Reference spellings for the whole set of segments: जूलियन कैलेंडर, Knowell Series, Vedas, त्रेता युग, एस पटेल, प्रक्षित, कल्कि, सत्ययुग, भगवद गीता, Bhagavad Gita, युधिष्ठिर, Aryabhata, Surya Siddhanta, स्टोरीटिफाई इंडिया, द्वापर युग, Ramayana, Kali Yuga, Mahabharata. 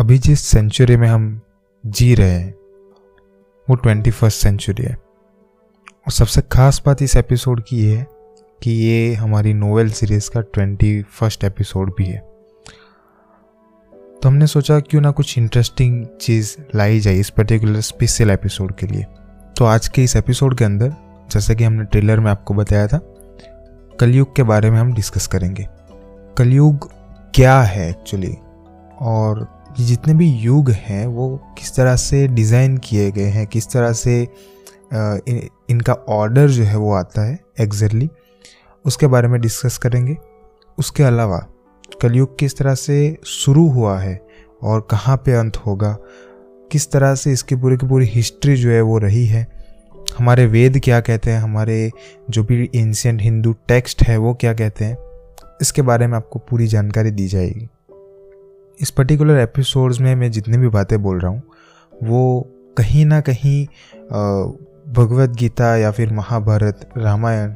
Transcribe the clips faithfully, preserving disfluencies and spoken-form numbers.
अभी जिस सेंचुरी में हम जी रहे हैं वो ट्वेंटी फर्स्ट सेंचुरी है। और सबसे खास बात इस एपिसोड की ये है कि ये हमारी नोवेल सीरीज़ का ट्वेंटी फर्स्ट एपिसोड भी है। तो हमने सोचा क्यों ना कुछ इंटरेस्टिंग चीज़ लाई जाए इस पर्टिकुलर स्पेशल एपिसोड के लिए। तो आज के इस एपिसोड के अंदर, जैसा कि हमने ट्रेलर में आपको बताया था, कलयुग के बारे में हम डिस्कस करेंगे। कलयुग क्या है एक्चुअली, और जितने भी युग हैं वो किस तरह से डिज़ाइन किए गए हैं, किस तरह से इन, इनका ऑर्डर जो है वो आता है एग्जैक्टली, उसके बारे में डिस्कस करेंगे। उसके अलावा कलयुग किस तरह से शुरू हुआ है और कहाँ पे अंत होगा, किस तरह से इसकी पूरी की पूरी हिस्ट्री जो है वो रही है, हमारे वेद क्या कहते हैं, हमारे जो भी एंशिएंट हिंदू टेक्स्ट है वो क्या कहते हैं, इसके बारे में आपको पूरी जानकारी दी जाएगी। इस पर्टिकुलर एपिसोड्स में मैं जितनी भी बातें बोल रहा हूँ वो कहीं ना कहीं भगवद गीता या फिर महाभारत, रामायण,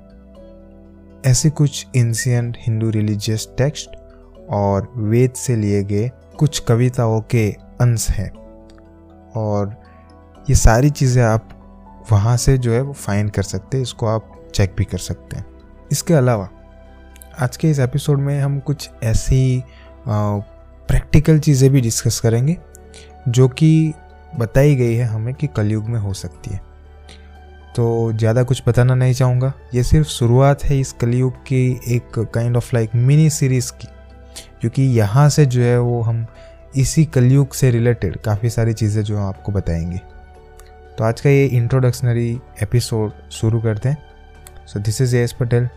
ऐसे कुछ एंशिएंट हिंदू रिलीजियस टेक्स्ट और वेद से लिए गए कुछ कविताओं के अंश हैं, और ये सारी चीज़ें आप वहाँ से जो है वो फाइंड कर सकते हैं, इसको आप चेक भी कर सकते हैं। इसके अलावा आज के इस एपिसोड में हम कुछ ऐसी प्रैक्टिकल चीज़ें भी डिस्कस करेंगे जो कि बताई गई है हमें कि कलयुग में हो सकती है। तो ज़्यादा कुछ बताना नहीं चाहूँगा, ये सिर्फ शुरुआत है इस कलयुग की, एक kind of like mini series की, क्योंकि यहाँ से जो है वो हम इसी कलयुग से रिलेटेड काफ़ी सारी चीज़ें जो हम आपको बताएंगे। तो आज का ये इंट्रोडक्शनरी एपिसोड शुरू करते हैं। So this is एस पटेल,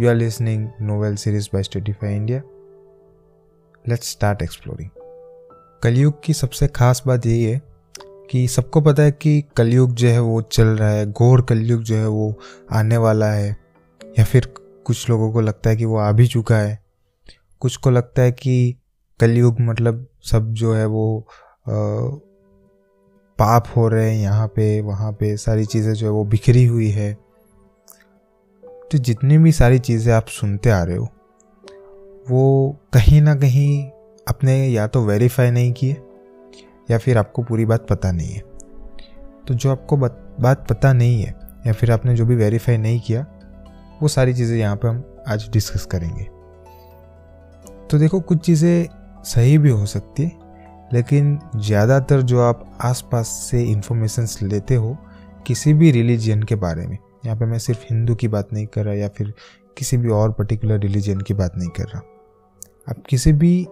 you are listening novel series by स्टोरीटिफाई इंडिया। Let's start exploring. कलयुग की सबसे खास बात यही है कि सबको पता है कि कलयुग जो है वो चल रहा है, घोर कलयुग जो है वो आने वाला है, या फिर कुछ लोगों को लगता है कि वो आ भी चुका है, कुछ को लगता है कि कलयुग मतलब सब जो है वो आ, पाप हो रहे हैं, यहाँ पे वहाँ पे सारी चीज़ें जो है वो बिखरी हुई है। तो जितनी भी सारी चीज़ें आप सुनते आ रहे हो वो कहीं ना कहीं आपने या तो वेरीफाई नहीं किए या फिर आपको पूरी बात पता नहीं है। तो जो आपको बात पता नहीं है या फिर आपने जो भी वेरीफाई नहीं किया वो सारी चीज़ें यहाँ पे हम आज डिस्कस करेंगे। तो देखो, कुछ चीज़ें सही भी हो सकती है, लेकिन ज़्यादातर जो आप आसपास से इन्फॉर्मेशंस लेते हो किसी भी रिलीजन के बारे में, यहाँ पे मैं सिर्फ हिंदू की बात नहीं कर रहा या फिर किसी भी और पर्टिकुलर रिलीजन की बात नहीं कर रहा, आप किसी भी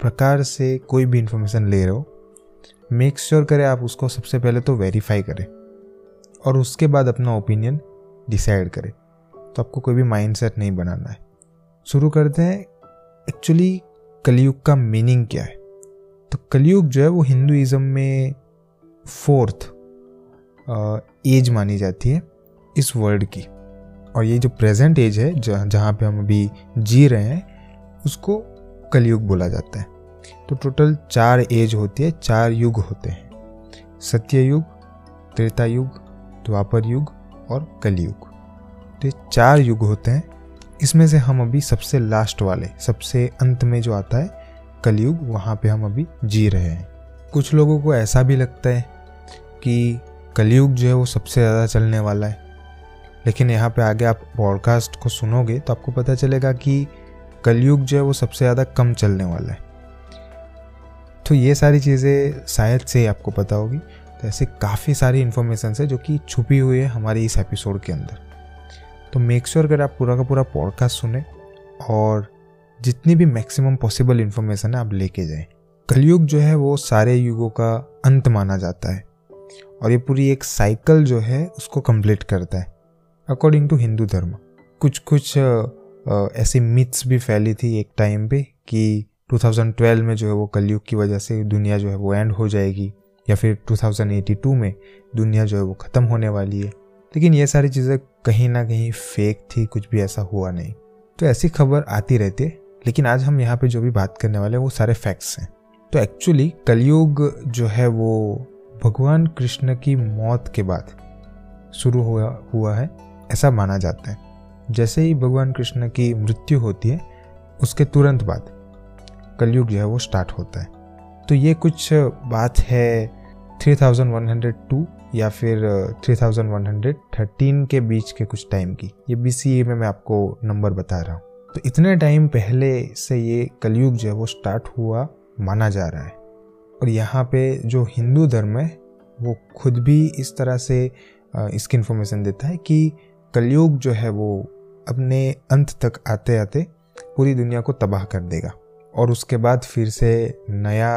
प्रकार से कोई भी इन्फॉर्मेशन ले रहे हो, मेक श्योर करें आप उसको सबसे पहले तो वेरीफाई करें और उसके बाद अपना ओपिनियन डिसाइड करें। तो आपको कोई भी माइंडसेट नहीं बनाना है। शुरू करते हैं एक्चुअली कलयुग का मीनिंग क्या है। तो कलयुग जो है वो हिंदुइज्म में फोर्थ एज मानी जाती है इस वर्ल्ड की, और ये जो प्रेजेंट एज है जहाँ पे हम अभी जी रहे हैं उसको कलयुग बोला जाता है। तो टोटल चार एज होती है, चार युग होते हैं, सत्ययुग, त्रेता युग, द्वापर युग और कलयुग। तो ये चार युग होते हैं। इसमें से हम अभी सबसे लास्ट वाले, सबसे अंत में जो आता है कलयुग, वहाँ पे हम अभी जी रहे हैं। कुछ लोगों को ऐसा भी लगता है कि कलयुग जो है वो सबसे ज़्यादा चलने वाला है, लेकिन यहाँ पे आगे आप पॉडकास्ट को सुनोगे तो आपको पता चलेगा कि कलयुग जो है वो सबसे ज़्यादा कम चलने वाला है। तो ये सारी चीज़ें शायद से आपको पता होगी। तो ऐसे काफ़ी सारी इन्फॉर्मेशन है जो कि छुपी हुई है हमारे इस एपिसोड के अंदर। तो मेक श्योर अगर आप पूरा का पूरा पॉडकास्ट सुने और जितनी भी मैक्सिमम पॉसिबल इन्फॉर्मेशन है आप लेके जाएं। कलयुग जो है वो सारे युगों का अंत माना जाता है और ये पूरी एक साइकिल जो है उसको कंप्लीट करता है अकॉर्डिंग टू हिंदू धर्म। कुछ कुछ ऐसे मिथ्स भी फैली थी एक टाइम पे कि दो हज़ार बारह में जो है वो कलयुग की वजह से दुनिया जो है वो एंड हो जाएगी, या फिर दो हज़ार बयासी में दुनिया जो है वो ख़त्म होने वाली है, लेकिन ये सारी चीज़ें कहीं ना कहीं फेक थी, कुछ भी ऐसा हुआ नहीं। तो ऐसी खबर आती रहती है, लेकिन आज हम यहाँ पे जो भी बात करने वाले हैं वो सारे फैक्ट्स हैं। तो एक्चुअली कलयुग जो है वो भगवान कृष्ण की मौत के बाद शुरू हुआ हुआ है ऐसा माना जाता है। जैसे ही भगवान कृष्ण की मृत्यु होती है उसके तुरंत बाद कलयुग जो है वो स्टार्ट होता है। तो ये कुछ बात है three thousand one hundred two या फिर three thousand one hundred thirteen के बीच के कुछ टाइम की, ये बीसीई में मैं आपको नंबर बता रहा हूँ। तो इतने टाइम पहले से ये कलयुग जो है वो स्टार्ट हुआ माना जा रहा है। और यहाँ पे जो हिंदू धर्म है वो खुद भी इस तरह से इसकी इन्फॉर्मेशन देता है कि कलयुग जो है वो अपने अंत तक आते आते पूरी दुनिया को तबाह कर देगा और उसके बाद फिर से नया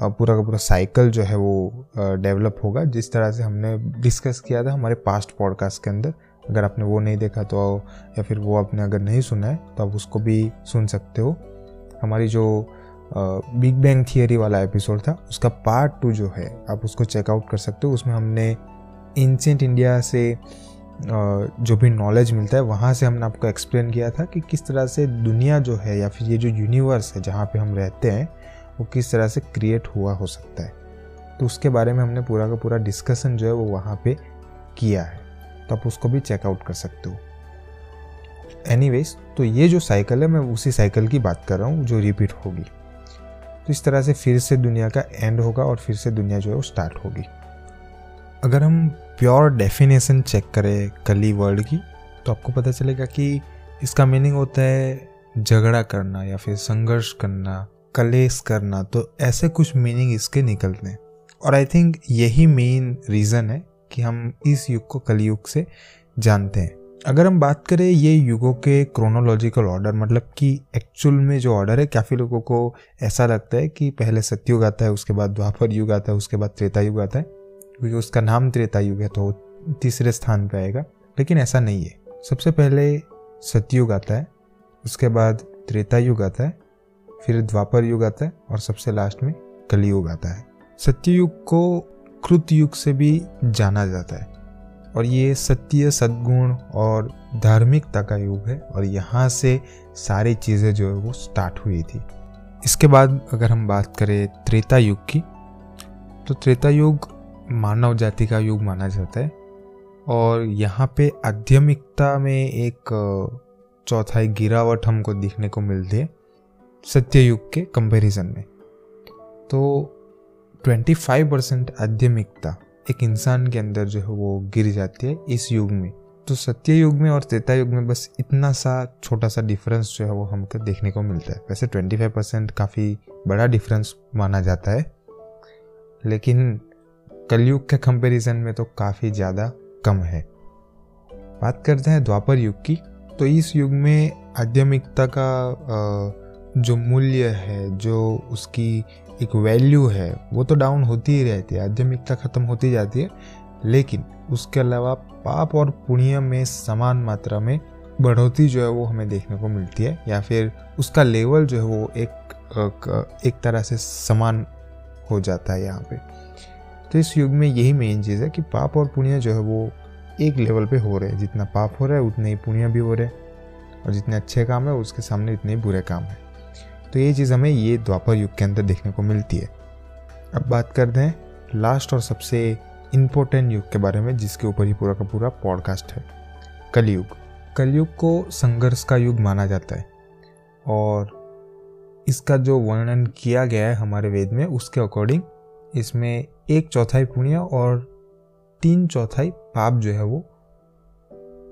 पूरा का पूरा साइकिल जो है वो डेवलप होगा, जिस तरह से हमने डिस्कस किया था हमारे पास्ट पॉडकास्ट के अंदर। अगर आपने वो नहीं देखा तो, या फिर वो आपने अगर नहीं सुना है तो आप उसको भी सुन सकते हो। हमारी जो बिग बैंग थियरी वाला एपिसोड था उसका पार्ट टू जो है आप उसको चेकआउट कर सकते हो। उसमें हमने एंशिएंट इंडिया से जो भी नॉलेज मिलता है वहाँ से हमने आपको एक्सप्लेन किया था कि किस तरह से दुनिया जो है या फिर ये जो यूनिवर्स है जहाँ पे हम रहते हैं वो किस तरह से क्रिएट हुआ हो सकता है। तो उसके बारे में हमने पूरा का पूरा डिस्कशन जो है वो वहाँ पे किया है, तो आप उसको भी चेकआउट कर सकते हो। एनीवेज, तो ये जो साइकिल है मैं उसी साइकिल की बात कर रहा हूँ जो रिपीट होगी। तो इस तरह से फिर से दुनिया का एंड होगा और फिर से दुनिया जो है वो स्टार्ट होगी। अगर हम प्योर डेफिनेशन चेक करें कली वर्ड की तो आपको पता चलेगा कि इसका मीनिंग होता है झगड़ा करना या फिर संघर्ष करना, कलेश करना। तो ऐसे कुछ मीनिंग इसके निकलते हैं और आई थिंक यही मेन रीज़न है कि हम इस युग को कलयुग से जानते हैं। अगर हम बात करें ये युगों के क्रोनोलॉजिकल ऑर्डर, मतलब कि एक्चुअल में जो ऑर्डर है, काफ़ी लोगों को ऐसा लगता है कि पहले सतयुग आता है, उसके बाद द्वापर युग आता है, उसके बाद त्रेता युग आता है, क्योंकि उसका नाम त्रेता युग है तो तीसरे स्थान पे आएगा। लेकिन ऐसा नहीं है। सबसे पहले सतयुग आता है, उसके बाद त्रेता युग आता है, फिर द्वापर युग आता है और सबसे लास्ट में कलयुग आता है। सत्ययुग को कृत युग से भी जाना जाता है और ये सत्य, सद्गुण और धार्मिकता का युग है और यहाँ से सारी चीज़ें जो है वो स्टार्ट हुई थी। इसके बाद अगर हम बात करें त्रेता युग की तो त्रेता युग मानव जाति का युग माना जाता है और यहाँ पे आध्यात्मिकता में एक चौथाई गिरावट हमको देखने को मिलती है सत्ययुग के कंपैरिजन में। तो पच्चीस परसेंट आध्यात्मिकता एक इंसान के अंदर जो है वो गिर जाती है इस युग में। तो सत्ययुग में और त्रेता युग में बस इतना सा छोटा सा डिफरेंस जो है वो हमको देखने को मिलता है। वैसे पच्चीस परसेंट काफ़ी बड़ा डिफरेंस माना जाता है, लेकिन कलयुग के कंपैरिजन में तो काफ़ी ज़्यादा कम है। बात करते हैं द्वापर युग की। तो इस युग में आध्यात्मिकता का जो मूल्य है, जो उसकी एक वैल्यू है, वो तो डाउन होती ही रहती है, आध्यात्मिकता ख़त्म होती जाती है, लेकिन उसके अलावा पाप और पुण्य में समान मात्रा में बढ़ोतरी जो है वो हमें देखने को मिलती है, या फिर उसका लेवल जो है वो एक एक तरह से समान हो जाता है यहाँ पे। तो इस युग में यही मेन चीज़ है कि पाप और पुण्य जो है वो एक लेवल पे हो रहे हैं। जितना पाप हो रहा है उतने ही पुण्य भी हो रहे हैं और जितने अच्छे काम है उसके सामने इतने ही बुरे काम हैं। तो ये चीज़ हमें ये द्वापर युग के अंदर देखने को मिलती है। अब बात करते हैं लास्ट और सबसे इम्पोर्टेंट युग के बारे में, जिसके ऊपर ही पूरा का पूरा पॉडकास्ट है, कलयुग। कलयुग को संघर्ष का युग माना जाता है और इसका जो वर्णन किया गया है हमारे वेद में उसके अकॉर्डिंग इसमें एक चौथाई पुण्य और तीन चौथाई पाप जो है वो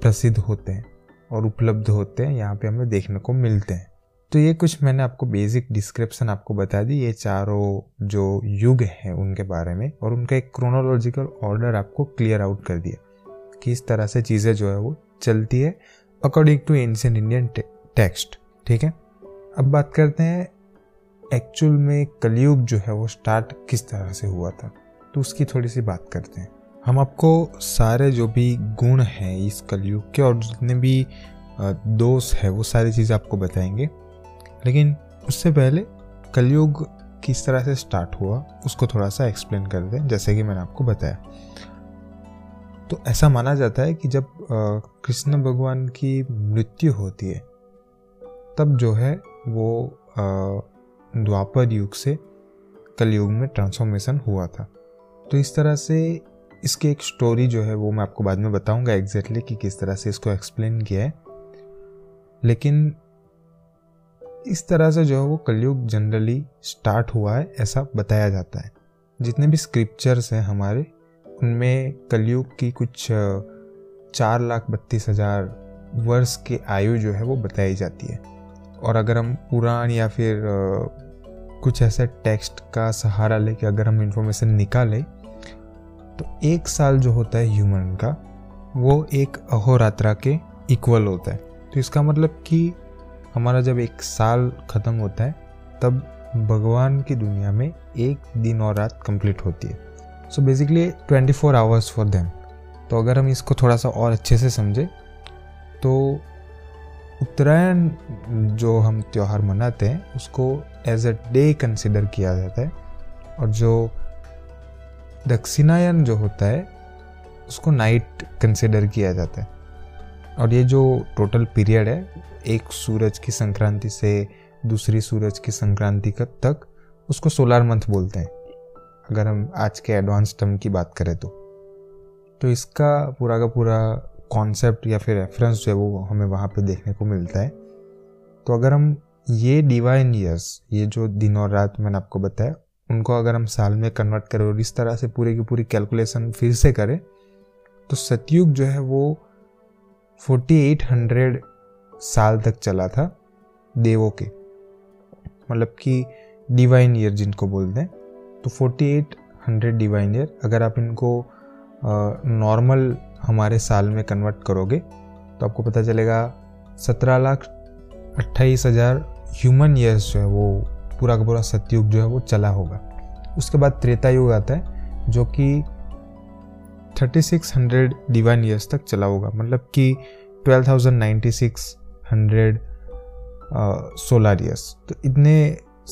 प्रसिद्ध होते हैं और उपलब्ध होते हैं, यहाँ पे हमें देखने को मिलते हैं। तो ये कुछ मैंने आपको बेसिक डिस्क्रिप्शन आपको बता दी ये चारों जो युग हैं उनके बारे में, और उनका एक क्रोनोलॉजिकल ऑर्डर आपको क्लियर आउट कर दिया कि इस तरह से चीज़ें जो है वो चलती है according to ancient Indian text. ठीक है, अब बात करते हैं एक्चुअल में कलयुग जो है वो स्टार्ट किस तरह से हुआ था, तो उसकी थोड़ी सी बात करते हैं। हम आपको सारे जो भी गुण हैं इस कलयुग के और जितने भी दोष है वो सारी चीज़ें आपको बताएंगे, लेकिन उससे पहले कलयुग किस तरह से स्टार्ट हुआ उसको थोड़ा सा एक्सप्लेन कर दें। जैसे कि मैंने आपको बताया, तो ऐसा माना जाता है कि जब कृष्ण भगवान की मृत्यु होती है तब जो है वो आ, द्वापर युग से कलयुग में ट्रांसफॉर्मेशन हुआ था। तो इस तरह से इसकी एक स्टोरी जो है वो मैं आपको बाद में बताऊंगा एग्जैक्टली कि किस तरह से इसको एक्सप्लेन किया है। लेकिन इस तरह से जो है वो कलयुग जनरली स्टार्ट हुआ है ऐसा बताया जाता है। जितने भी स्क्रिप्चर्स हैं हमारे उनमें कलयुग की कुछ चार लाख बत्तीस हज़ार वर्ष की आयु जो है वो बताई जाती है। और अगर हम पुराण या फिर कुछ ऐसे टेक्स्ट का सहारा ले के अगर हम इन्फॉर्मेशन निकालें तो एक साल जो होता है ह्यूमन का वो एक अहोरात्रा के इक्वल होता है। तो इसका मतलब कि हमारा जब एक साल ख़त्म होता है तब भगवान की दुनिया में एक दिन और रात कंप्लीट होती है। So basically twenty four hours for them. तो अगर हम इसको थोड़ा सा और अच्छे से समझें तो उत्तरायण जो हम त्यौहार मनाते हैं उसको एज अ डे कंसिडर किया जाता है और जो दक्षिणायन जो होता है उसको नाइट कंसिडर किया जाता है। और ये जो टोटल पीरियड है एक सूरज की संक्रांति से दूसरी सूरज की संक्रांति का तक उसको सोलर मंथ बोलते हैं अगर हम आज के एडवांस टर्म की बात करें तो। तो इसका पूरा का पूरा कॉन्सेप्ट या फिर रेफरेंस जो है वो हमें वहाँ पे देखने को मिलता है। तो अगर हम ये डिवाइन ईयर्स ये जो दिन और रात मैंने आपको बताया उनको अगर हम साल में कन्वर्ट करें और इस तरह से पूरे की पूरी कैलकुलेशन फिर से करें तो सतयुग जो है वो अड़तालीस सौ साल तक चला था देवों के, मतलब कि डिवाइन ईयर जिनको बोलते हैं। तो अड़तालीस सौ डिवाइन ईयर अगर आप इनको नॉर्मल हमारे साल में कन्वर्ट करोगे तो आपको पता चलेगा सत्रह लाख अट्ठाईस हज़ार ह्यूमन ईयर्स जो है वो पूरा का पूरा सतयुग जो है वो चला होगा। उसके बाद त्रेता युग आता है जो कि thirty six hundred divine years तक चला होगा, मतलब कि twelve thousand ninety six hundred solar years. तो इतने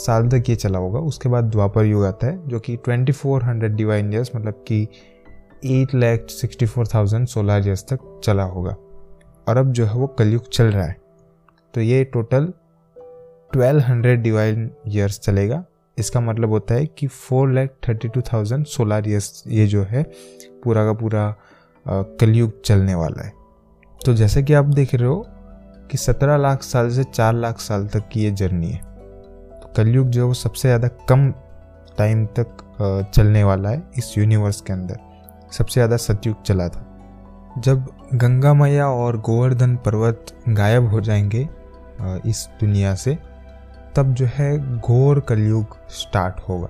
साल तक ये चला होगा। उसके बाद द्वापर युग आता है जो कि twenty four hundred divine years मतलब कि eight lakh sixty four thousand solar years तक चला होगा। और अब जो है वो कलयुग चल रहा है तो ये total twelve hundred divine years चलेगा। इसका मतलब होता है कि four lakh thirty two thousand solar years ये जो है पूरा का पूरा कलयुग चलने वाला है। तो जैसे कि आप देख रहे हो कि सत्रह लाख साल से चार लाख साल तक की ये जर्नी है। तो कलयुग जो है वो सबसे ज़्यादा कम टाइम तक चलने वाला है इस यूनिवर्स के अंदर। सबसे ज़्यादा सतयुग चला था। जब गंगा मैया और गोवर्धन पर्वत गायब हो जाएंगे इस दुनिया से तब जो है घोर कलयुग स्टार्ट होगा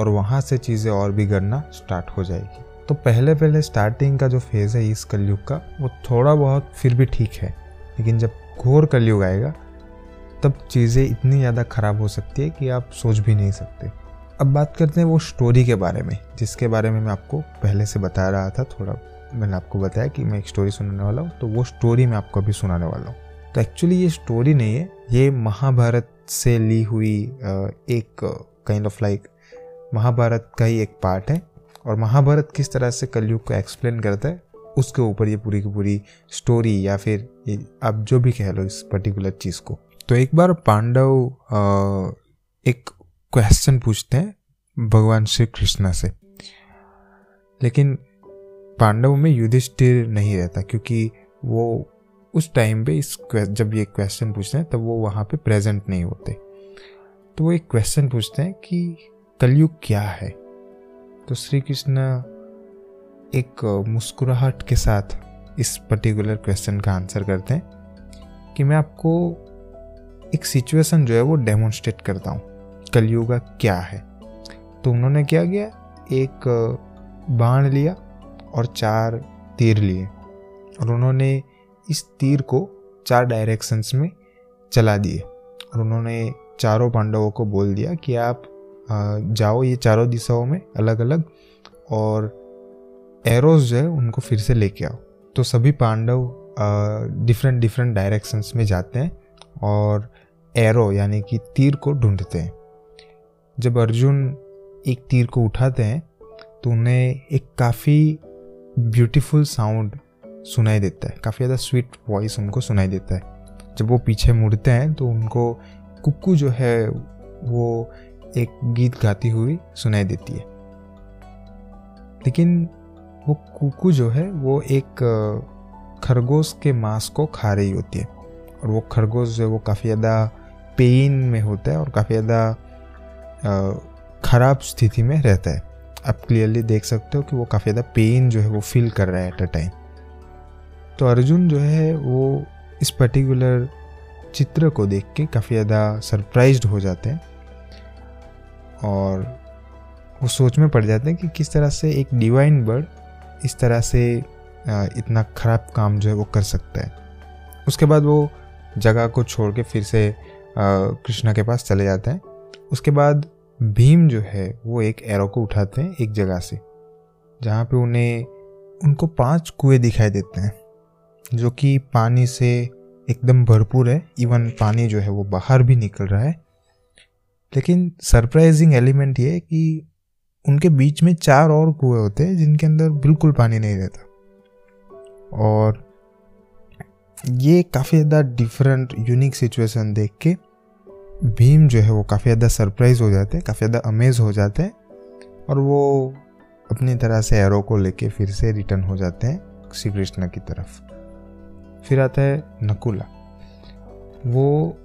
और वहाँ से चीज़ें और बिगड़ना स्टार्ट हो जाएगी। तो पहले पहले स्टार्टिंग का जो फेज़ है इस कलयुग का वो थोड़ा बहुत फिर भी ठीक है, लेकिन जब घोर कलयुग आएगा तब चीज़ें इतनी ज़्यादा ख़राब हो सकती है कि आप सोच भी नहीं सकते। अब बात करते हैं वो स्टोरी के बारे में जिसके बारे में मैं आपको पहले से बता रहा था। थोड़ा मैंने आपको बताया कि मैं एक स्टोरी सुनाने वाला हूँ तो वो स्टोरी मैं आपको अभी सुनाने वाला हूँ। तो एक्चुअली ये स्टोरी नहीं है, ये महाभारत से ली हुई एक काइंड ऑफ लाइक महाभारत का ही एक पार्ट है। और महाभारत किस तरह से कलयुग को एक्सप्लेन करता है उसके ऊपर ये पूरी की पूरी स्टोरी या फिर आप जो भी कह लो इस पर्टिकुलर चीज़ को। तो एक बार पांडव एक क्वेश्चन पूछते हैं भगवान श्री कृष्ण से, लेकिन पांडवों में युधिष्ठिर नहीं रहता क्योंकि वो उस टाइम पे इस जब ये क्वेश्चन पूछते हैं तब वो वहाँ पे प्रेजेंट नहीं होते। तो वो एक क्वेश्चन पूछते हैं कि कलयुग क्या है। तो श्री कृष्ण एक मुस्कुराहट के साथ इस पर्टिकुलर क्वेश्चन का आंसर करते हैं कि मैं आपको एक सिचुएशन जो है वो डेमोन्स्ट्रेट करता हूँ कलयुग क्या है। तो उन्होंने क्या किया, एक बाण लिया और चार तीर लिए और उन्होंने इस तीर को चार डायरेक्शंस में चला दिए और उन्होंने चारों पांडवों को बोल दिया कि आप जाओ ये चारों दिशाओं में अलग अलग और एरोज जो है उनको फिर से लेके आओ। तो सभी पांडव डिफरेंट डिफरेंट डायरेक्शंस में जाते हैं और एरो यानी कि तीर को ढूंढते हैं। जब अर्जुन एक तीर को उठाते हैं तो उन्हें एक काफ़ी ब्यूटीफुल साउंड सुनाई देता है, काफ़ी ज़्यादा स्वीट वॉइस उनको सुनाई देता है। जब वो पीछे मुड़ते हैं तो उनको कुक्कू जो है वो एक गीत गाती हुई सुनाई देती है, लेकिन वो कुक्कू जो है वो एक खरगोश के मांस को खा रही होती है और वो खरगोश जो है वो काफ़ी ज़्यादा पेन में होता है और काफ़ी ज़्यादा ख़राब स्थिति में रहता है। आप क्लियरली देख सकते हो कि वो काफ़ी ज़्यादा पेन जो है वो फील कर रहा है एट अ टाइम। तो अर्जुन जो है वो इस पर्टिकुलर चित्र को देख के काफ़ी ज़्यादा सरप्राइज्ड हो जाते हैं और वो सोच में पड़ जाते हैं कि किस तरह से एक डिवाइन बर्ड इस तरह से इतना ख़राब काम जो है वो कर सकता है। उसके बाद वो जगह को छोड़ के फिर से कृष्णा के पास चले जाते हैं। उसके बाद भीम जो है वो एक एरो को उठाते हैं एक जगह से, जहाँ पे उन्हें उनको पांच कुएं दिखाई देते हैं जो कि पानी से एकदम भरपूर है। इवन पानी जो है वो बाहर भी निकल रहा है, लेकिन सरप्राइजिंग एलिमेंट ये है कि उनके बीच में चार और कुएं होते हैं जिनके अंदर बिल्कुल पानी नहीं रहता। और ये काफ़ी ज़्यादा डिफरेंट यूनिक सिचुएशन देख के भीम जो है वो काफ़ी ज़्यादा सरप्राइज हो जाते हैं, काफ़ी ज़्यादा अमेज हो जाते हैं और वो अपनी तरह से एरो को लेके फिर से रिटर्न हो जाते हैं श्री कृष्ण की तरफ। फिर आता है नकुला। वो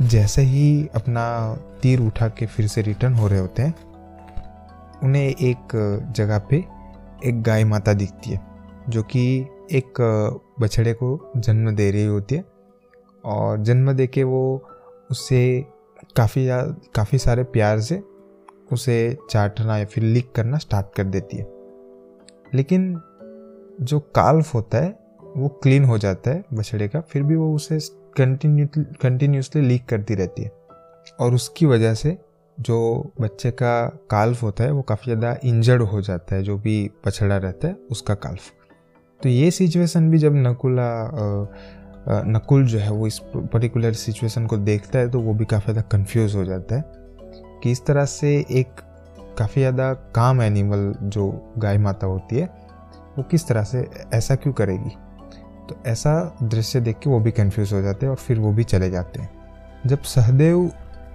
जैसे ही अपना तीर उठा के फिर से रिटर्न हो रहे होते हैं, उन्हें एक जगह पे एक गाय माता दिखती है जो कि एक बछड़े को जन्म दे रही होती है और जन्म दे के वो उससे काफ़ी काफ़ी सारे प्यार से उसे चाटना या फिर लिक करना स्टार्ट कर देती है। लेकिन जो काल्फ होता है वो क्लीन हो जाता है बछड़े का, फिर भी वो उसे कंटिन्यू कंटिन्यूसली लीक करती रहती है और उसकी वजह से जो बच्चे का काल्फ होता है वो काफ़ी ज़्यादा इंजर्ड हो जाता है, जो भी बछड़ा रहता है उसका काल्फ। तो ये सिचुएशन भी जब नकुला नकुल जो है वो इस पर्टिकुलर सिचुएशन को देखता है तो वो भी काफ़ी ज़्यादा कंफ्यूज हो जाता है कि इस तरह से एक काफ़ी ज़्यादा काम एनिमल जो गाय माता होती है वो किस तरह से ऐसा क्यों करेगी। तो ऐसा दृश्य देख के वो भी कंफ्यूज हो जाते हैं और फिर वो भी चले जाते हैं। जब सहदेव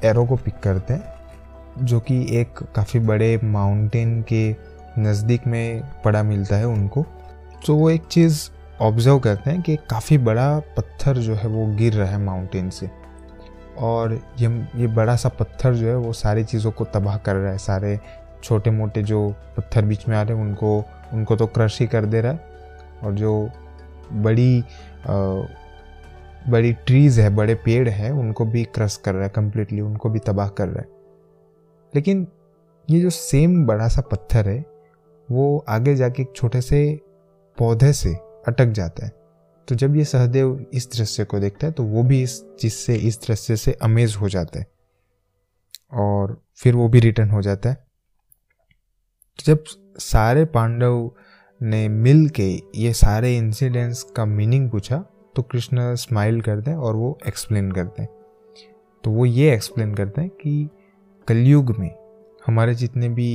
एरो को पिक करते हैं जो कि एक काफ़ी बड़े माउंटेन के नज़दीक में पड़ा मिलता है उनको, तो वो एक चीज़ ऑब्जर्व करते हैं कि एक काफ़ी बड़ा पत्थर जो है वो गिर रहा है माउंटेन से और ये ये बड़ा सा पत्थर जो है वो सारी चीज़ों को तबाह कर रहा है। सारे छोटे मोटे जो पत्थर बीच में आ रहे हैं उनको उनको तो क्रश ही कर दे रहा है और जो बड़ी आ, बड़ी ट्रीज़ है, बड़े पेड़ हैं, उनको भी क्रश कर रहा है कम्प्लीटली, उनको भी तबाह कर रहा है। लेकिन ये जो सेम बड़ा सा पत्थर है वो आगे जाके एक छोटे से पौधे से अटक जाता है। तो जब ये सहदेव इस दृश्य को देखता है तो वो भी इस चीज़ से इस दृश्य से अमेज हो जाता है और फिर वो भी रिटर्न हो जाता है। तो जब सारे पांडव ने मिल के ये सारे इंसिडेंट्स का मीनिंग पूछा तो कृष्ण स्माइल करते हैं और वो एक्सप्लेन करते हैं। तो वो ये एक्सप्लेन करते हैं कि कलयुग में हमारे जितने भी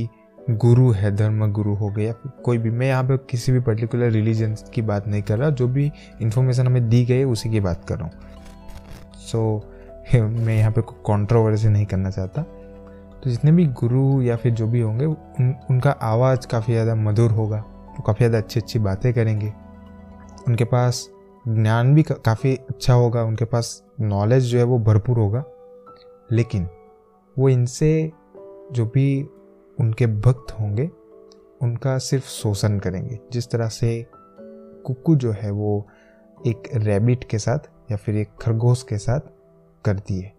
गुरु है, धर्म गुरु हो गया कोई भी, मैं यहाँ पे किसी भी पर्टिकुलर रिलीजन की बात नहीं कर रहा, जो भी इन्फॉर्मेशन हमें दी गई है उसी की बात कर रहा हूँ। सो so, मैं यहाँ पे कंट्रोवर्सी नहीं करना चाहता। तो जितने भी गुरु या फिर जो भी होंगे उन, उनका आवाज़ काफ़ी ज़्यादा मधुर होगा, वो काफ़ी ज़्यादा अच्छी अच्छी बातें करेंगे, उनके पास ज्ञान भी काफ़ी अच्छा होगा, उनके पास नॉलेज जो है वो भरपूर होगा। लेकिन वो इनसे जो भी उनके भक्त होंगे उनका सिर्फ शोषण करेंगे, जिस तरह से कुक्कू जो है वो एक रैबिट के साथ या फिर एक खरगोश के साथ करती है।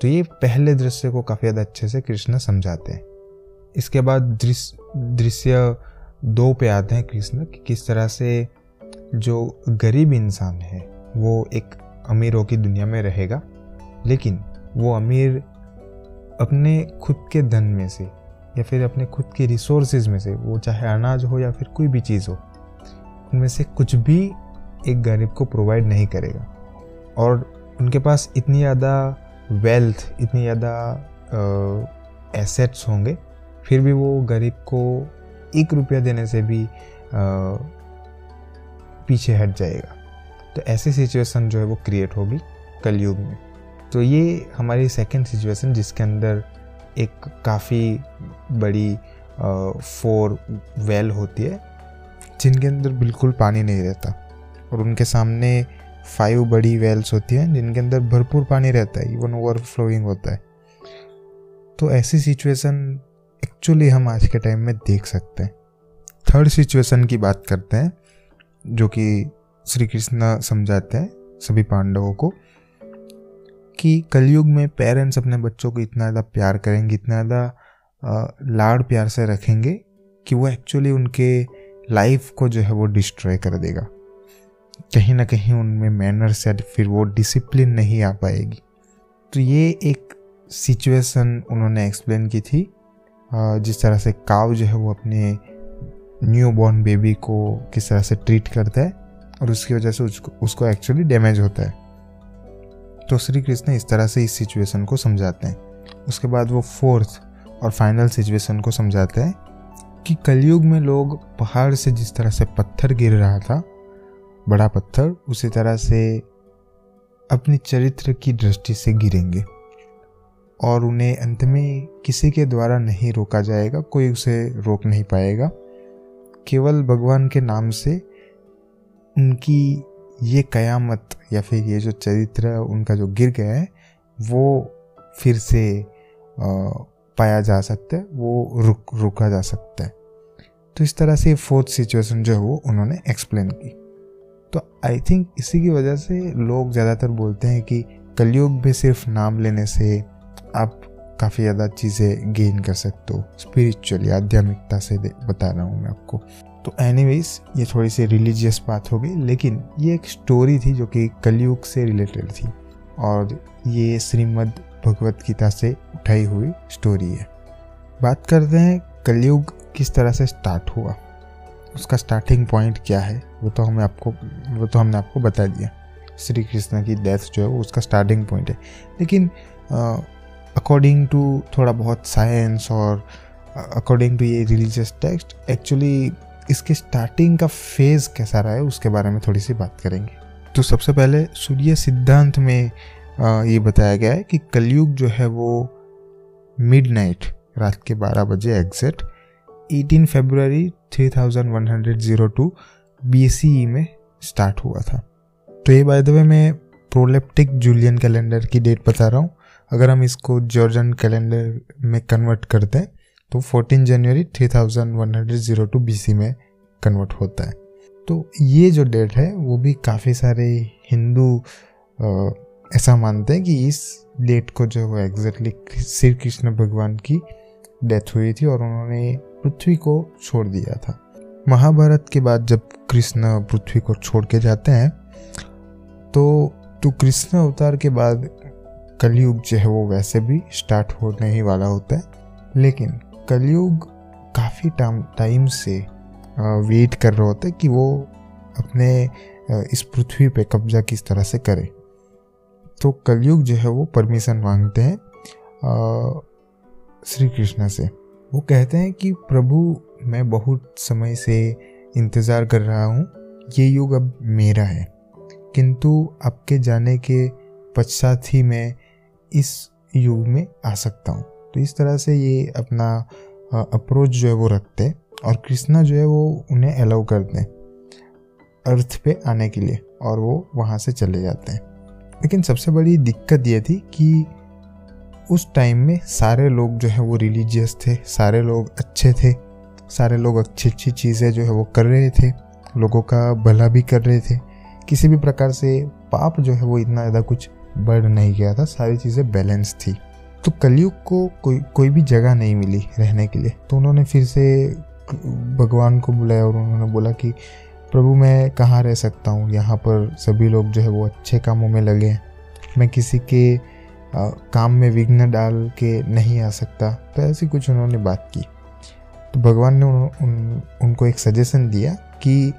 तो ये पहले दृश्य को काफ़ी ज़्यादा अच्छे से कृष्ण समझाते हैं। इसके बाद दृश्य दृश्य दो पे आते हैं कृष्ण कि किस तरह से जो गरीब इंसान है वो एक अमीरों की दुनिया में रहेगा, लेकिन वो अमीर अपने खुद के धन में से या फिर अपने खुद के रिसोर्सेज में से, वो चाहे अनाज हो या फिर कोई भी चीज़ हो, उनमें से कुछ भी एक गरीब को प्रोवाइड नहीं करेगा। और उनके पास इतनी ज़्यादा वेल्थ, इतनी ज़्यादा एसेट्स होंगे, फिर भी वो गरीब को एक रुपया देने से भी आ, पीछे हट जाएगा। तो ऐसी सिचुएशन जो है वो क्रिएट होगी कलयुग में। तो ये हमारी सेकंड सिचुएशन जिसके अंदर एक काफ़ी बड़ी फोर वेल होती है जिनके अंदर बिल्कुल पानी नहीं रहता और उनके सामने फाइव बड़ी वेल्स होती हैं जिनके अंदर भरपूर पानी रहता है, इवन ओवरफ्लोइंग होता है। तो ऐसी सिचुएशन एक्चुअली हम आज के टाइम में देख सकते हैं। थर्ड सिचुएशन की बात करते हैं जो कि श्री कृष्ण समझाते हैं सभी पांडवों को कि कलयुग में पेरेंट्स अपने बच्चों को इतना ज़्यादा प्यार करेंगे, इतना ज़्यादा लाड़ प्यार से रखेंगे कि वो एक्चुअली उनके लाइफ को जो है वो डिस्ट्रॉय कर देगा। कहीं ना कहीं उनमें मैनर्स या फिर वो डिसिप्लिन नहीं आ पाएगी। तो ये एक सिचुएशन उन्होंने एक्सप्लेन की थी, जिस तरह से काव जो है वो अपने न्यू बॉर्न बेबी को किस तरह से ट्रीट करता है और उसकी वजह से उसको उसको एक्चुअली डैमेज होता है। तो श्री कृष्ण इस तरह से इस सिचुएशन को समझाते हैं। उसके बाद वो फोर्थ और फाइनल सिचुएशन को समझाते हैं कि कलयुग में लोग पहाड़ से जिस तरह से पत्थर गिर रहा था, बड़ा पत्थर, उसी तरह से अपने चरित्र की दृष्टि से गिरेंगे और उन्हें अंत में किसी के द्वारा नहीं रोका जाएगा, कोई उसे रोक नहीं पाएगा। केवल भगवान के नाम से उनकी ये कयामत या फिर ये जो चरित्र उनका जो गिर गया है वो फिर से पाया जा सकता है, वो रुक रुका जा सकता है। तो इस तरह से फोर्थ सिचुएशन जो है वो उन्होंने एक्सप्लेन की। तो आई थिंक इसी की वजह से लोग ज़्यादातर बोलते हैं कि कलयुग में सिर्फ नाम लेने से आप काफ़ी ज़्यादा चीज़ें गेन कर सकते हो, स्पिरिचुअली, आध्यात्मिकता से बता रहा हूँ मैं आपको। तो एनीवेज ये थोड़ी सी रिलीजियस बात हो गई, लेकिन ये एक स्टोरी थी जो कि कलयुग से रिलेटेड थी और ये श्रीमद् भगवत गीता से उठाई हुई स्टोरी है। बात करते हैं कलयुग किस तरह से स्टार्ट हुआ, उसका स्टार्टिंग पॉइंट क्या है, वो तो हमें आपको वो तो हमने आपको बता दिया। श्री कृष्ण की डेथ जो है वो उसका स्टार्टिंग पॉइंट है, लेकिन अकॉर्डिंग टू थोड़ा बहुत साइंस और अकॉर्डिंग टू ये रिलीजियस टेक्स्ट एक्चुअली इसके स्टार्टिंग का फेज़ कैसा रहा है उसके बारे में थोड़ी सी बात करेंगे। तो सबसे पहले सूर्य सिद्धांत में ये बताया गया है कि कलयुग जो है वो मिडनाइट, रात के बारह बजे एग्जैक्ट अठारह फरवरी इकतीस सौ दो बीसीई में स्टार्ट हुआ था। तो ये बाय द वे मैं प्रोलेप्टिक जूलियन कैलेंडर की डेट बता रहा हूँ। अगर हम इसको जॉर्जन कैलेंडर में कन्वर्ट करते हैं तो चौदह जनवरी इकतीस सौ दो बीसी में कन्वर्ट होता है। तो ये जो डेट है वो भी काफ़ी सारे हिंदू आ, ऐसा मानते हैं कि इस डेट को जो है एग्जैक्टली श्री कृष्ण भगवान की डेथ हुई थी और उन्होंने पृथ्वी को छोड़ दिया था। महाभारत के बाद जब कृष्ण पृथ्वी को छोड़ के जाते हैं तो तो कृष्ण अवतार के बाद कलयुग जो है वो वैसे भी स्टार्ट होने ही वाला होता है, लेकिन कलयुग काफ़ी टाइम टाइम से वेट कर रहा होता है कि वो अपने इस पृथ्वी पे कब्जा किस तरह से करे। तो कलयुग जो है वो परमिशन मांगते हैं श्री कृष्ण से। वो कहते हैं कि प्रभु, मैं बहुत समय से इंतज़ार कर रहा हूँ, ये युग अब मेरा है, किंतु आपके जाने के पश्चात ही मैं इस युग में आ सकता हूँ। तो इस तरह से ये अपना अप्रोच जो है वो रखते हैं और कृष्णा जो है वो उन्हें अलाउ करते हैं अर्थ पे आने के लिए और वो वहाँ से चले जाते हैं। लेकिन सबसे बड़ी दिक्कत ये थी कि उस टाइम में सारे लोग जो है वो रिलीजियस थे, सारे लोग अच्छे थे, सारे लोग अच्छी अच्छी चीज़ें जो है वो कर रहे थे, लोगों का भला भी कर रहे थे, किसी भी प्रकार से पाप जो है वो इतना ज़्यादा कुछ बढ़ नहीं गया था, सारी चीज़ें बैलेंस थी। तो कलयुग को कोई कोई भी जगह नहीं मिली रहने के लिए। तो उन्होंने फिर से भगवान को बुलाया और उन्होंने बोला कि प्रभु, मैं कहाँ रह सकता हूँ, यहाँ पर सभी लोग जो है वो अच्छे कामों में लगे हैं, मैं किसी के आ, काम में विघ्न डाल के नहीं आ सकता। तो ऐसी कुछ उन्होंने बात की। तो भगवान ने उन, उन, उनको एक सजेशन दिया कि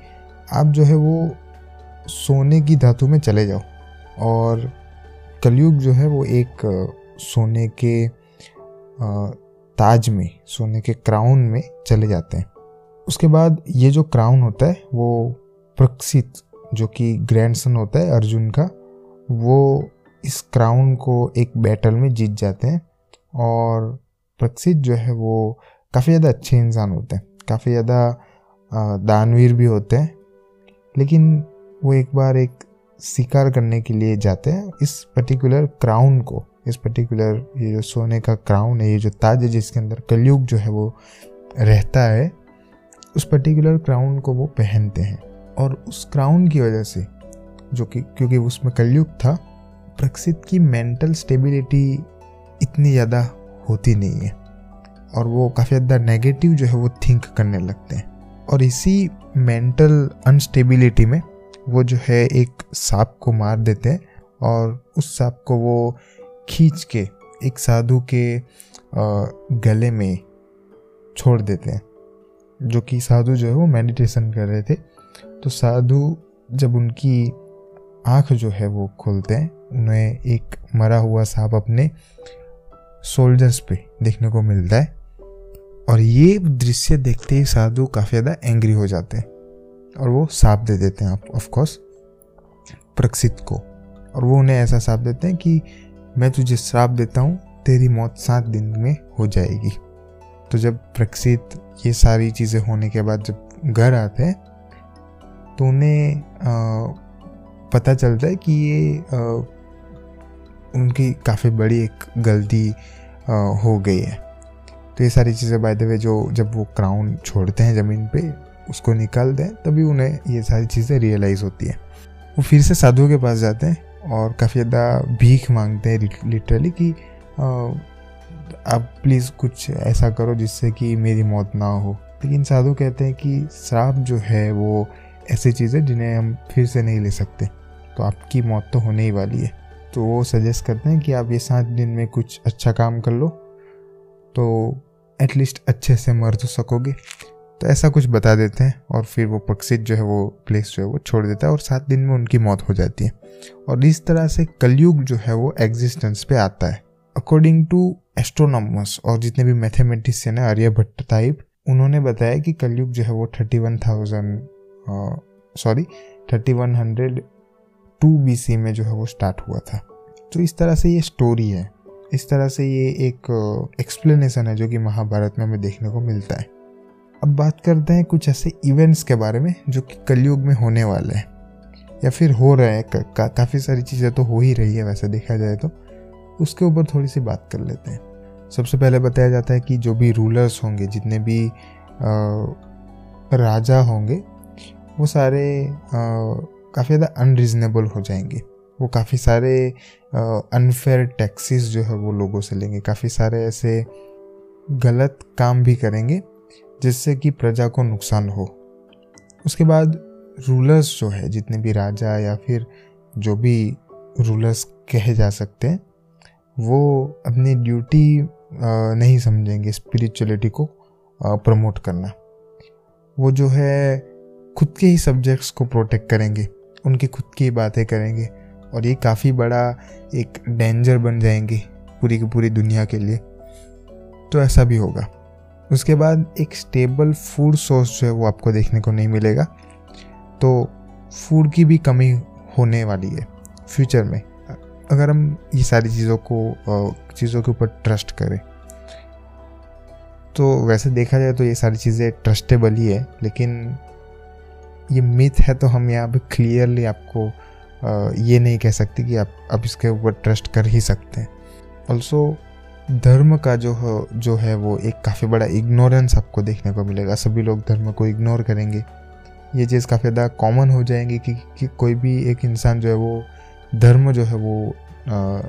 आप जो है वो सोने की धातु में चले जाओ और कलयुग जो है वो एक सोने के ताज में, सोने के क्राउन में चले जाते हैं। उसके बाद ये जो क्राउन होता है वो प्रक्षित, जो कि ग्रैंडसन होता है अर्जुन का, वो इस क्राउन को एक बैटल में जीत जाते हैं और प्रक्षित जो है वो काफ़ी ज़्यादा अच्छे इंसान होते हैं, काफ़ी ज़्यादा दानवीर भी होते हैं। लेकिन वो एक बार एक शिकार करने के लिए जाते हैं इस पर्टिकुलर क्राउन को, इस पर्टिकुलर ये जो सोने का क्राउन है, ये जो ताज है जिसके अंदर कलयुग जो है वो रहता है, उस पर्टिकुलर क्राउन को वो पहनते हैं। और उस क्राउन की वजह से, जो कि क्योंकि उसमें कलयुग था, प्रक्षित की मेंटल स्टेबिलिटी इतनी ज़्यादा होती नहीं है और वो काफ़ी ज़्यादा नेगेटिव जो है वो थिंक करने लगते हैं। और इसी मेंटल अनस्टेबिलिटी में वो जो है एक सांप को मार देते हैं और उस सांप को वो खींच के एक साधु के गले में छोड़ देते हैं, जो कि साधु जो है वो मेडिटेशन कर रहे थे। तो साधु जब उनकी आँख जो है वो खोलते हैं, उन्हें एक मरा हुआ सांप अपने सोल्जर्स पे देखने को मिलता है और ये दृश्य देखते ही साधु काफ़ी ज़्यादा एंग्री हो जाते हैं और वो सांप दे देते हैं आप ऑफकोर्स प्रक्षित को। और वो उन्हें ऐसा सांप देते हैं कि मैं तुझे श्राप देता हूँ, तेरी मौत सात दिन में हो जाएगी। तो जब प्रक्षित ये सारी चीज़ें होने के बाद जब घर आते हैं तो उन्हें पता चलता है कि ये आ, उनकी काफ़ी बड़ी एक गलती आ, हो गई है। तो ये सारी चीज़ें बाय द वे, जो जब वो क्राउन छोड़ते हैं ज़मीन पे, उसको निकालते हैं, तभी उन्हें ये सारी चीज़ें रियलाइज़ होती है। वो फिर से साधुओं के पास जाते हैं और काफ़ी ज़्यादा भीख मांगते हैं लिटरली कि आ, आप प्लीज़ कुछ ऐसा करो जिससे कि मेरी मौत ना हो। लेकिन साधु कहते हैं कि श्राप जो है वो ऐसी चीज़ें जिन्हें हम फिर से नहीं ले सकते, तो आपकी मौत तो होने ही वाली है। तो वो सजेस्ट करते हैं कि आप ये सात दिन में कुछ अच्छा काम कर लो तो एटलीस्ट अच्छे से मर तो सकोगे। तो ऐसा कुछ बता देते हैं और फिर वो प्रक्षित जो है वो प्लेस जो है वो छोड़ देता है और सात दिन में उनकी मौत हो जाती है। और इस तरह से कलयुग जो है वो एग्जिस्टेंस पे आता है। अकॉर्डिंग टू एस्ट्रोनॉमर्स और जितने भी मैथमेटिशियन है, आर्यभट्ट टाइप, उन्होंने बताया कि कलयुग जो है वो thirty one thousand sorry thirty one hundred two BC में जो है वो स्टार्ट हुआ था। तो इस तरह से ये स्टोरी है, इस तरह से ये एक एक्सप्लेनेशन है जो कि महाभारत में हमें देखने को मिलता है। अब बात करते हैं कुछ ऐसे इवेंट्स के बारे में जो कि कलयुग में होने वाले हैं या फिर हो रहे हैं। का, का, काफ़ी सारी चीज़ें तो हो ही रही है वैसे देखा जाए, तो उसके ऊपर थोड़ी सी बात कर लेते हैं। सबसे पहले बताया जाता है कि जो भी रूलर्स होंगे, जितने भी आ, राजा होंगे, वो सारे काफ़ी ज़्यादा अनरीजनेबल हो जाएंगे। वो काफ़ी सारे अनफेयर टैक्सेस जो है वो लोगों से लेंगे, काफ़ी सारे ऐसे गलत काम भी करेंगे जिससे कि प्रजा को नुकसान हो। उसके बाद रूलर्स जो है, जितने भी राजा या फिर जो भी रूलर्स कहे जा सकते हैं, वो अपनी ड्यूटी नहीं समझेंगे स्पिरिचुअलिटी को प्रमोट करना। वो जो है खुद के ही सब्जेक्ट्स को प्रोटेक्ट करेंगे, उनकी खुद की बातें करेंगे और ये काफ़ी बड़ा एक डेंजर बन जाएंगे पूरी की पूरी दुनिया के लिए। तो ऐसा भी होगा। उसके बाद एक स्टेबल फूड सोर्स जो है वो आपको देखने को नहीं मिलेगा, तो फूड की भी कमी होने वाली है फ्यूचर में अगर हम ये सारी चीज़ों को चीज़ों के ऊपर ट्रस्ट करें। तो वैसे देखा जाए तो ये सारी चीज़ें ट्रस्टेबल ही है, लेकिन ये मिथ है तो हम यहाँ पे क्लियरली आपको ये नहीं कह सकते कि आप आप इसके ऊपर ट्रस्ट कर ही सकते हैं। ऑल्सो धर्म का जो जो है वो एक काफ़ी बड़ा इग्नोरेंस आपको देखने को मिलेगा। सभी लोग धर्म को इग्नोर करेंगे। ये चीज़ काफ़ी ज़्यादा कॉमन हो जाएंगी कि, कि कोई भी एक इंसान जो है वो धर्म जो है वो आ,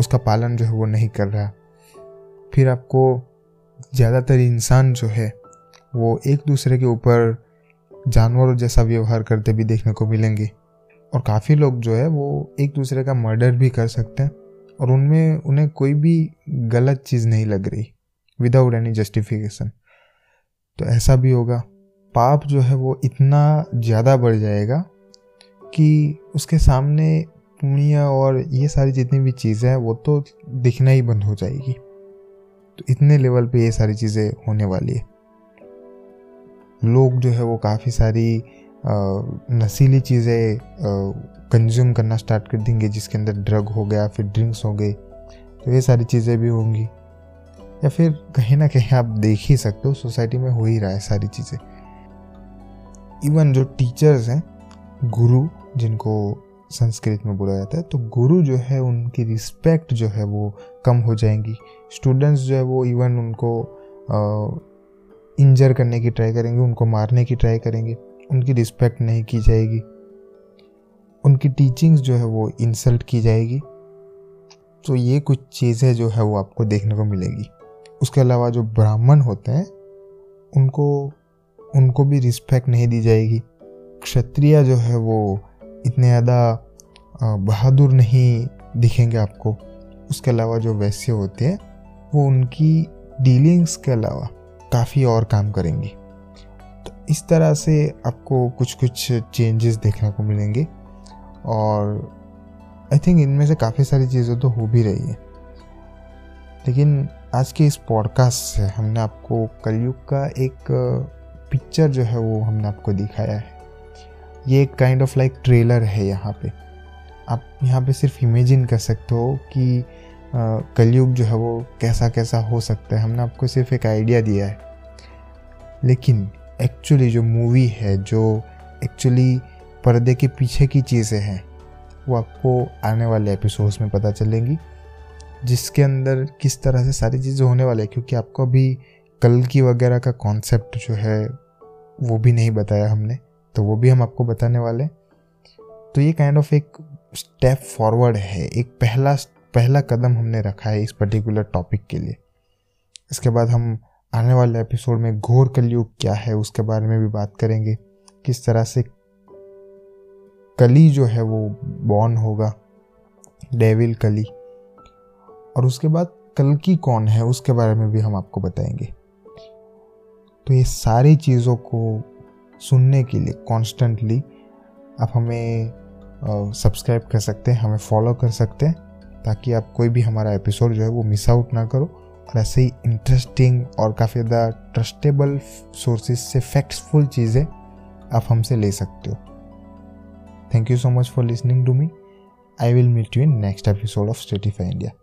उसका पालन जो है वो नहीं कर रहा। फिर आपको ज़्यादातर इंसान जो है वो एक दूसरे के ऊपर जानवरों जैसा व्यवहार करते भी देखने को मिलेंगे और काफ़ी लोग जो है वो एक दूसरे का मर्डर भी कर सकते हैं और उनमें उन्हें कोई भी गलत चीज़ नहीं लग रही विदाउट एनी जस्टिफिकेशन। तो ऐसा भी होगा। पाप जो है वो इतना ज़्यादा बढ़ जाएगा कि उसके सामने पुण्य और ये सारी जितनी भी चीज़ें हैं वो तो दिखना ही बंद हो जाएगी। तो इतने लेवल पे ये सारी चीज़ें होने वाली है। लोग जो है वो काफ़ी सारी नशीली चीज़ें कंज्यूम करना स्टार्ट कर देंगे, जिसके अंदर ड्रग हो गया, फिर ड्रिंक्स हो गई, तो ये सारी चीज़ें भी होंगी। या फिर कहीं ना कहीं आप देख ही सकते हो सोसाइटी में हो ही रहा है सारी चीज़ें। इवन जो टीचर्स हैं, गुरु जिनको संस्कृत में बोला जाता है, तो गुरु जो है उनकी रिस्पेक्ट जो है वो कम हो जाएंगी। स्टूडेंट्स जो है वो इवन उनको इंजर करने की ट्राई करेंगे, उनको मारने की ट्राई करेंगे, उनकी रिस्पेक्ट नहीं की जाएगी, उनकी टीचिंग्स जो है वो इंसल्ट की जाएगी। तो ये कुछ चीज़ें जो है वो आपको देखने को मिलेगी। उसके अलावा जो ब्राह्मण होते हैं उनको उनको भी रिस्पेक्ट नहीं दी जाएगी। क्षत्रिय जो है वो इतने ज़्यादा बहादुर नहीं दिखेंगे आपको। उसके अलावा जो वैश्य होते हैं वो उनकी डीलिंग्स के अलावा काफ़ी और काम करेंगे। तो इस तरह से आपको कुछ कुछ चेंजेस देखने को मिलेंगे और आई थिंक इनमें से काफ़ी सारी चीज़ें तो हो भी रही है, लेकिन आज के इस पॉडकास्ट से हमने आपको कलयुग का एक पिक्चर जो है वो हमने आपको दिखाया है। ये एक काइंड ऑफ लाइक ट्रेलर है। यहाँ पे आप यहाँ पे सिर्फ इमेजिन कर सकते हो कि कलयुग जो है वो कैसा कैसा हो सकता है। हमने आपको सिर्फ एक आइडिया दिया है, लेकिन एक्चुअली जो मूवी है, जो एक्चुअली पर्दे के पीछे की चीज़ें हैं, वो आपको आने वाले एपिसोड्स में पता चलेंगी, जिसके अंदर किस तरह से सारी चीज़ें होने वाली है। क्योंकि आपको अभी कल की वगैरह का कॉन्सेप्ट जो है वो भी नहीं बताया हमने, तो वो भी हम आपको बताने वाले। तो ये काइंड ऑफ एक स्टेप फॉरवर्ड है, एक पहला पहला कदम हमने रखा है इस पर्टिकुलर टॉपिक के लिए। इसके बाद हम आने वाले एपिसोड में घोर कलयुग क्या है उसके बारे में भी बात करेंगे, किस तरह से कली जो है वो बॉर्न होगा, डेविल कली, और उसके बाद कल्कि कौन है उसके बारे में भी हम आपको बताएंगे। तो ये सारी चीज़ों को सुनने के लिए कॉन्स्टेंटली आप हमें सब्सक्राइब कर सकते हैं, हमें फॉलो कर सकते हैं, ताकि आप कोई भी हमारा एपिसोड जो है वो मिस आउट ना करो और ऐसे ही इंटरेस्टिंग और काफ़ी ज़्यादा ट्रस्टेबल सोर्सेज से फैक्ट्सफुल चीज़ें आप हमसे ले सकते हो। Thank you so much for listening to me. I will meet you in next episode of स्टोरीटिफाई इंडिया।